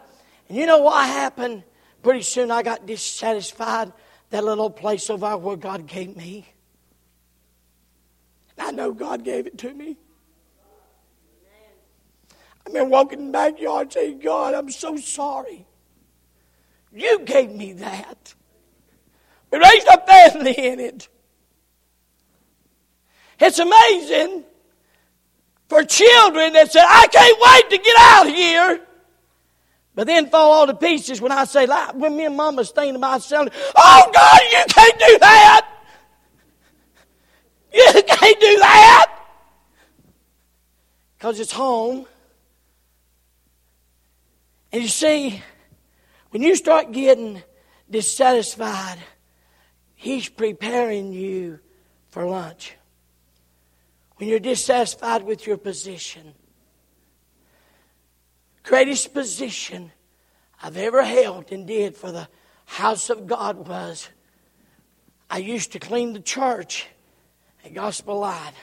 and you know what happened? Pretty soon I got dissatisfied. That little place over there where God gave me. And I know God gave it to me. I've been walking in the backyard saying, "God, I'm so sorry. You gave me that. We raised a family in it." It's amazing for children that say, "I can't wait to get out here," but then fall all to pieces when I say, like, when me and Mama was thinking to myself, "Oh, God, you can't do that. You can't do that." Because it's home. And you see, when you start getting dissatisfied, he's preparing you for lunch. When you're dissatisfied with your position, greatest position I've ever held and did for the house of God was I used to clean the church at Gospel Light.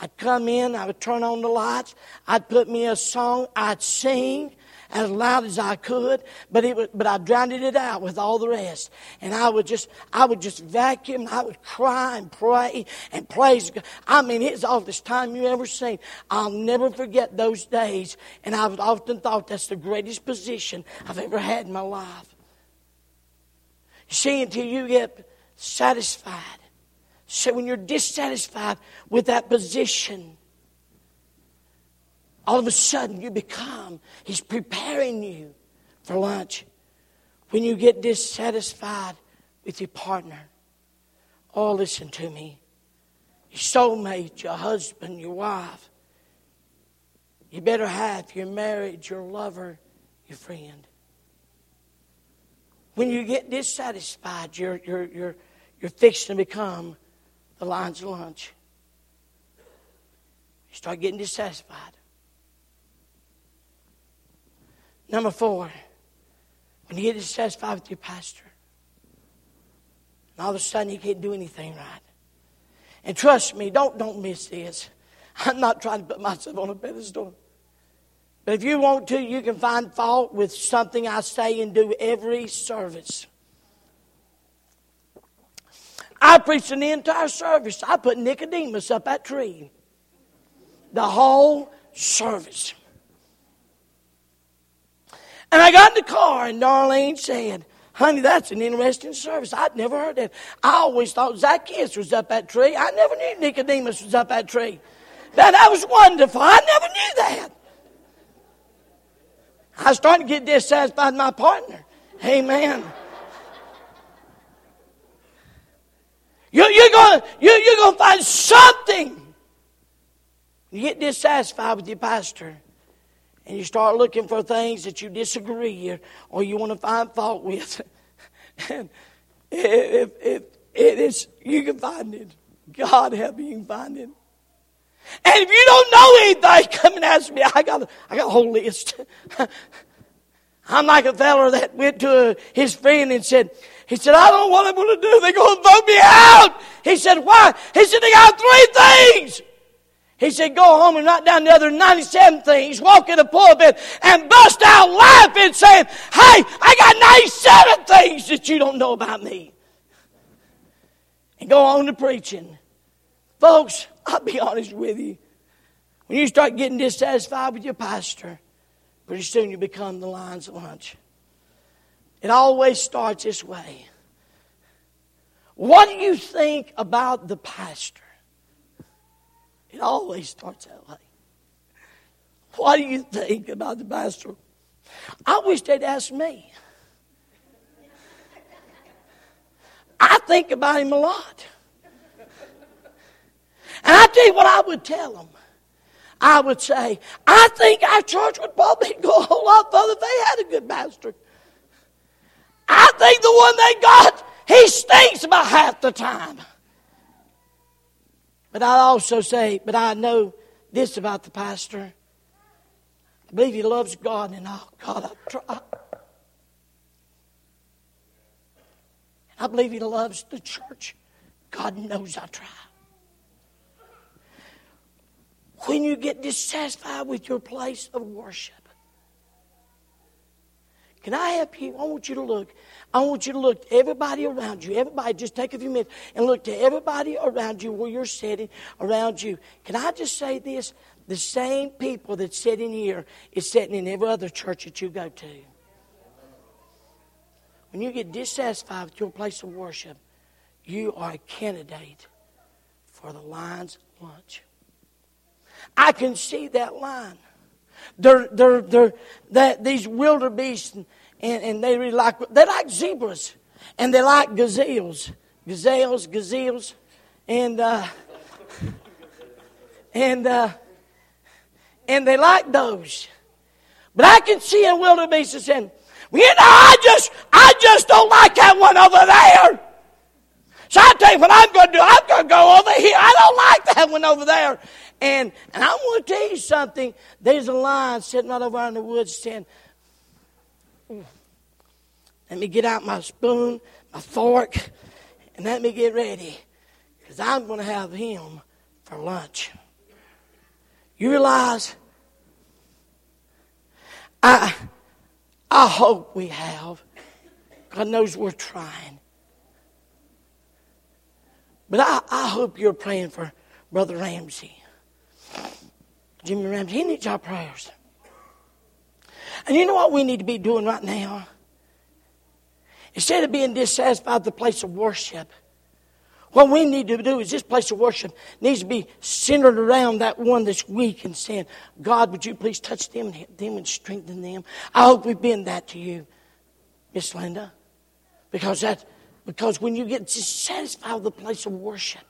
I'd come in, I would turn on the lights, I'd put me a song, I'd sing as loud as I could, but it would, but I drowned it out with all the rest. And I would just, I would just vacuum. I would cry and pray and praise God. I mean, it's all this time you ever seen. I'll never forget those days. And I've often thought that's the greatest position I've ever had in my life. You see, until you get satisfied. So when you're dissatisfied with that position, All of a sudden you become, he's preparing you for lunch. When you get dissatisfied with your partner, oh, listen to me. Your soulmate, your husband, your wife. You better have your marriage, your lover, your friend. When you get dissatisfied, you're you're you're you're fixing to become the lion's lunch. You start getting dissatisfied. Number four, when you get dissatisfied with your pastor, and all of a sudden he can't do anything right. And trust me, don't don't miss this. I'm not trying to put myself on a pedestal. But if you want to, you can find fault with something I say and do every service. I preached an entire service. I put Nicodemus up that tree. The whole service. And I got in the car and Darlene said, "Honey, that's an interesting service. I'd never heard that. I always thought Zacchaeus was up that tree. I never knew Nicodemus was up that tree. That, that was wonderful. I never knew that." I was starting to get dissatisfied with my partner. Amen. you, you're going you, you're going to find something. You get dissatisfied with your pastor. And you start looking for things that you disagree or, or you want to find fault with. And if, if, it is, you can find it. God help you, you can find it. And if you don't know anything, come and ask me. I got a, I got a whole list. I'm like a fella that went to a, his friend and said, he said, "I don't know what I'm going to do. They're going to vote me out." He said, "Why?" He said, "They got three things." He said, "Go home and write down the other ninety-seven things. Walk in the pulpit and bust out laughing saying, 'Hey, I got ninety-seven things that you don't know about me.'" And go on to preaching. Folks, I'll be honest with you. When you start getting dissatisfied with your pastor, pretty soon you become the lion's lunch. It always starts this way. What do you think about the pastor? It always starts that way. What do you think about the pastor? I wish they'd ask me. I think about him a lot. And I tell you what I would tell them. I would say, "I think our church would probably go a whole lot further if they had a good pastor. I think the one they got, he stinks about half the time. But I also say, but I know this about the pastor. I believe he loves God, and oh God, I try. I believe he loves the church. God knows I try." When you get dissatisfied with your place of worship, can I help you? I want you to look. I want you to look to everybody around you. Everybody, just take a few minutes and look to everybody around you where you're sitting around you. Can I just say this? The same people that's sitting here is sitting in every other church that you go to. When you get dissatisfied with your place of worship, you are a candidate for the lion's lunch. I can see that line. They're, they're, they're, they're, these wildebeests, and, and, and they really like, they like zebras, and they like gazelles, gazelles, gazelles, and uh, and uh, and they like those. But I can see a wildebeest and saying, "Well, you know, I just, I just don't like that one over there. So I tell you what I'm going to do. I'm going to go over here. I don't like that one over there." And and I want to tell you something. There's a lion sitting right over in the woods saying, "Let me get out my spoon, my fork, and let me get ready, because I'm going to have him for lunch." You realize? I I hope we have. God knows we're trying. But I, I hope you're praying for Brother Ramsey. Jimmy Ramsey, he needs our prayers. And you know what we need to be doing right now? Instead of being dissatisfied with the place of worship, What we need to do is this place of worship needs to be centered around that one that's weak and saying, God, would you please touch them and help them and strengthen them? I hope we've been that to you, Miss Linda. Because that, because when you get satisfied with the place of worship,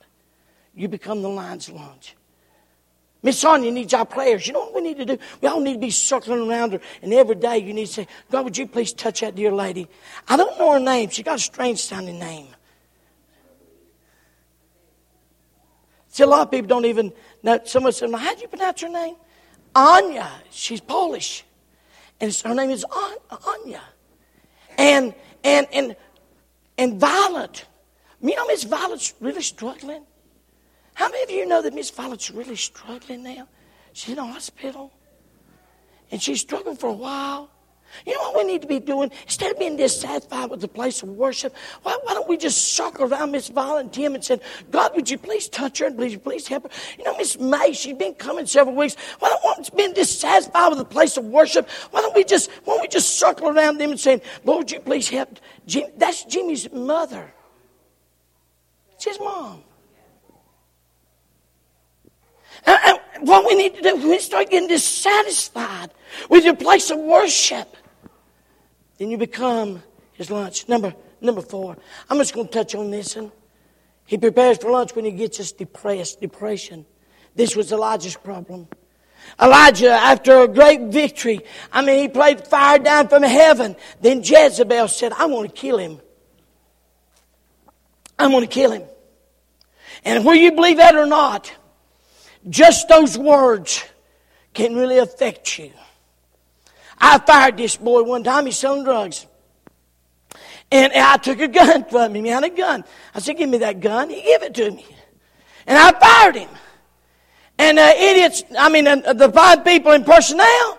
you become the lion's lunch. Miss Sonia needs our prayers. You know what we need to do? We all need to be circling around her. And every day you need to say, God, would you please touch that dear lady? I don't know her name. She got a strange sounding name. See, a lot of people don't even know. Someone said, how do you pronounce her name? Anya. She's Polish. And her name is Anya. And and and and Violet. You know Miss Violet's really struggling. How many of you know that Miss Violet's really struggling now? She's in the hospital. And she's struggling for a while. You know what we need to be doing? Instead of being dissatisfied with the place of worship, why, why don't we just circle around Miss Violet and Tim and say, God, would you please touch her and please, please help her? You know, Miss May, she's been coming several weeks. Why don't we, being dissatisfied with the place of worship, why don't we just why don't we just circle around them and say, Lord, would you please help Jim? That's Jimmy's mother. It's his mom. And what we need to do, when we start getting dissatisfied with your place of worship, then you become his lunch. Number number four. I'm just going to touch on this one. He prepares for lunch when he gets us depressed. Depression. This was Elijah's problem. Elijah, after a great victory, I mean, he played fire down from heaven. Then Jezebel said, I want to kill him. I'm going to kill him. And whether you believe that or not, just those words can really affect you. I fired this boy one time. He's selling drugs. And I took a gun from him. He had a gun. I said, give me that gun. He gave it to me. And I fired him. And the idiots, I mean, the five people in personnel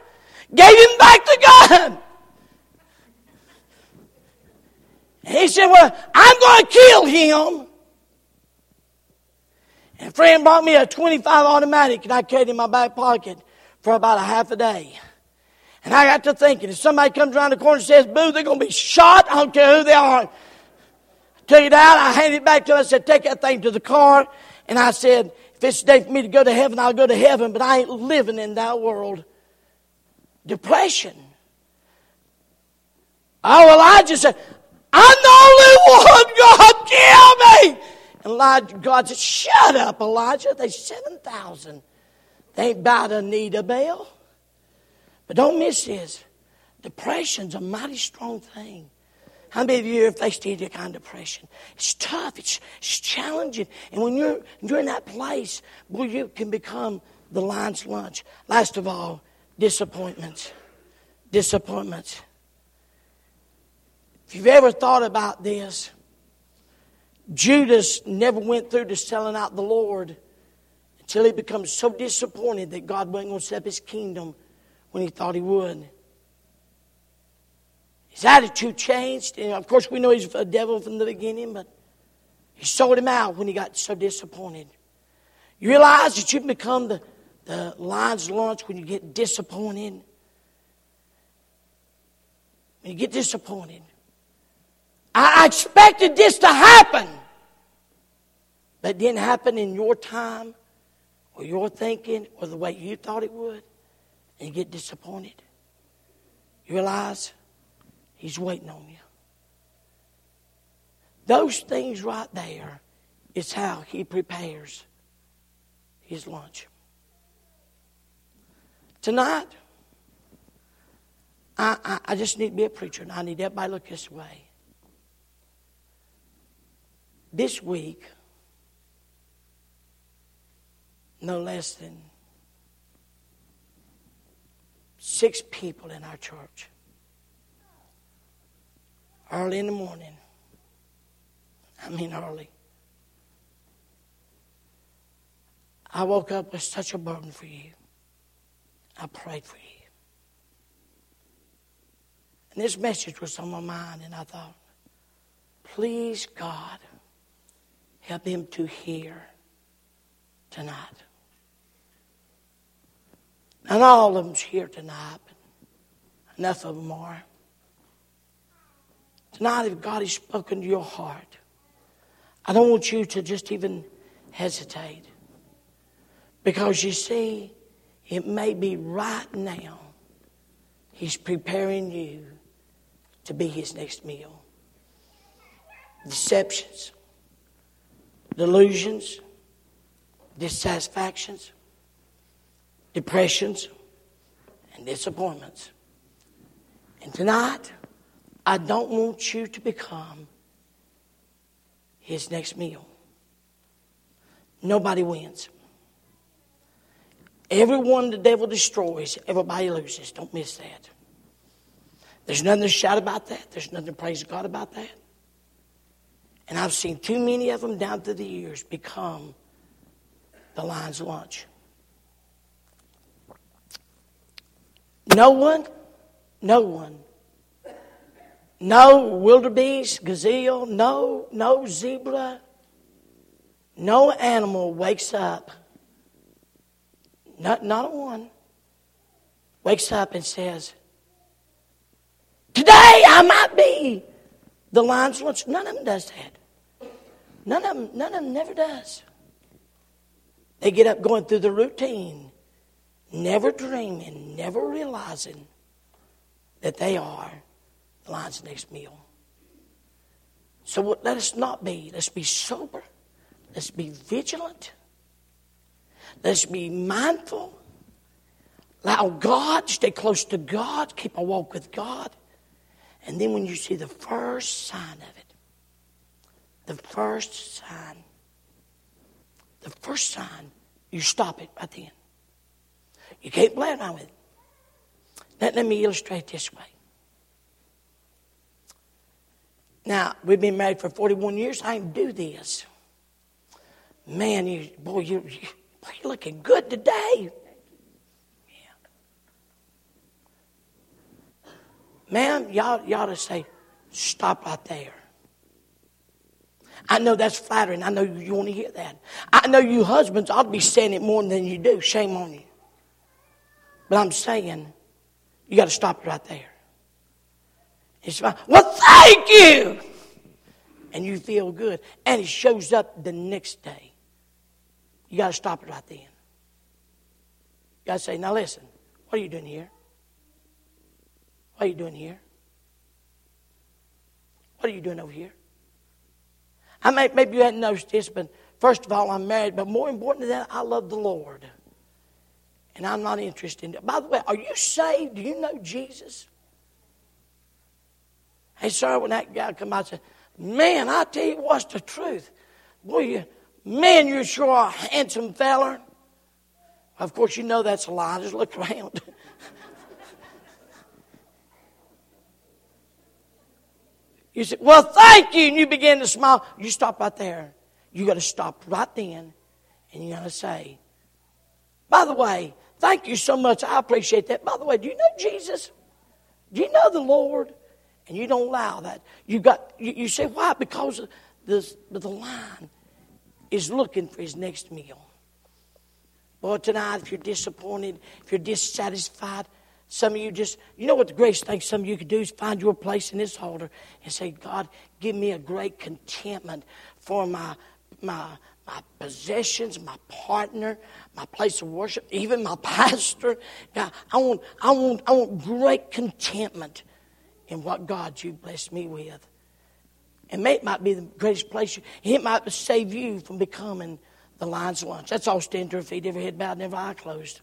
gave him back the gun. And he said, well, I'm going to kill him. And a friend bought me a twenty-five automatic, and I carried it in my back pocket for about a half a day. And I got to thinking, if somebody comes around the corner and says, boo, they're going to be shot. I don't care who they are. I took it out. I handed it back to him. I said, take that thing to the car. And I said, if it's the day for me to go to heaven, I'll go to heaven. But I ain't living in that world. Depression. Oh, Elijah said, I'm the only one. God, kill me. And Elijah, God said, shut up, Elijah. There's seven thousand. They ain't about to need a bell. But don't miss this. Depression's a mighty strong thing. How many of you have faced any kind of depression? It's tough. It's, it's challenging. And when you're, you're in that place, boy, you can become the lion's lunch. Last of all, disappointments. Disappointments. If you've ever thought about this, Judas never went through to selling out the Lord until he becomes so disappointed that God wasn't going to set up his kingdom when he thought he would. His attitude changed. And of course, we know he's a devil from the beginning, but he sold him out when he got so disappointed. You realize that you become the, the lion's lunch when you get disappointed. When you get disappointed. I expected this to happen. But it didn't happen in your time or your thinking or the way you thought it would. And you get disappointed. You realize he's waiting on you. Those things right there is how he prepares his lunch. Tonight, I, I, I just need to be a preacher and I need everybody to look this way. This week, no less than six people in our church, early in the morning, I mean early, I woke up with such a burden for you. I prayed for you. And this message was on my mind, and I thought, please, God, help him to hear tonight. Not all of them's here tonight, but enough of them are. Tonight, if God has spoken to your heart, I don't want you to just even hesitate. Because you see, it may be right now He's preparing you to be His next meal. Deceptions, delusions, dissatisfactions, depressions, and disappointments. And tonight, I don't want you to become His next meal. Nobody wins. Everyone the devil destroys, everybody loses. Don't miss that. There's nothing to shout about that. There's nothing to praise God about that. And I've seen too many of them down through the years become the lion's lunch. No one, no one, no wildebeest, gazelle, no, no zebra, no animal wakes up, not, not one, wakes up and says, today I might be the lion's lunch. None of them does that. None of them, none of them never does. They get up going through the routine, never dreaming, never realizing that they are the lion's next meal. So what, let us not be. Let's be sober. Let's be vigilant. Let's be mindful. Allow God, stay close to God, keep a walk with God. And then when you see the first sign of it, the first sign, the first sign, you stop it right then. You can't play around with it. Now, let me illustrate this way. Now, we've been married for forty-one years. I ain't do this. Man, you boy, you, you, boy, you're looking good today. Yeah. Ma'am, y'all, y'all ought to say, stop right there. I know that's flattering. I know you want to hear that. I know you husbands ought to be saying it more than you do. Shame on you. But I'm saying, you got to stop it right there. It's fine. Well, thank you. And you feel good. And it shows up the next day. You got to stop it right then. You got to say, now listen, what are you doing here? What are you doing here? What are you doing over here? I may, maybe you hadn't noticed this, but first of all, I'm married. But more important than that, I love the Lord. And I'm not interested in that. By the way, are you saved? Do you know Jesus? Hey, sir, when that guy come out and said, man, I tell you what's the truth. Boy, you, man, you're sure a handsome feller. Of course, you know that's a lie. I just looked around. You say, well, thank you. And you begin to smile. You stop right there. You got to stop right then. And you got to say, by the way, thank you so much. I appreciate that. By the way, do you know Jesus? Do you know the Lord? And you don't allow that. You got. You, you say, why? Because the, the lion is looking for his next meal. Boy, tonight, if you're disappointed, if you're dissatisfied, some of you just, you know what the greatest thing some of you could do is find your place in this altar and say, God, give me a great contentment for my my my possessions, my partner, my place of worship, even my pastor. God, I want, I want, I want great contentment in what God you blessed me with. And it might be the greatest place. You, it might save you from becoming the lion's lunch. That's all. Stand to your feet, every head bowed and every eye closed.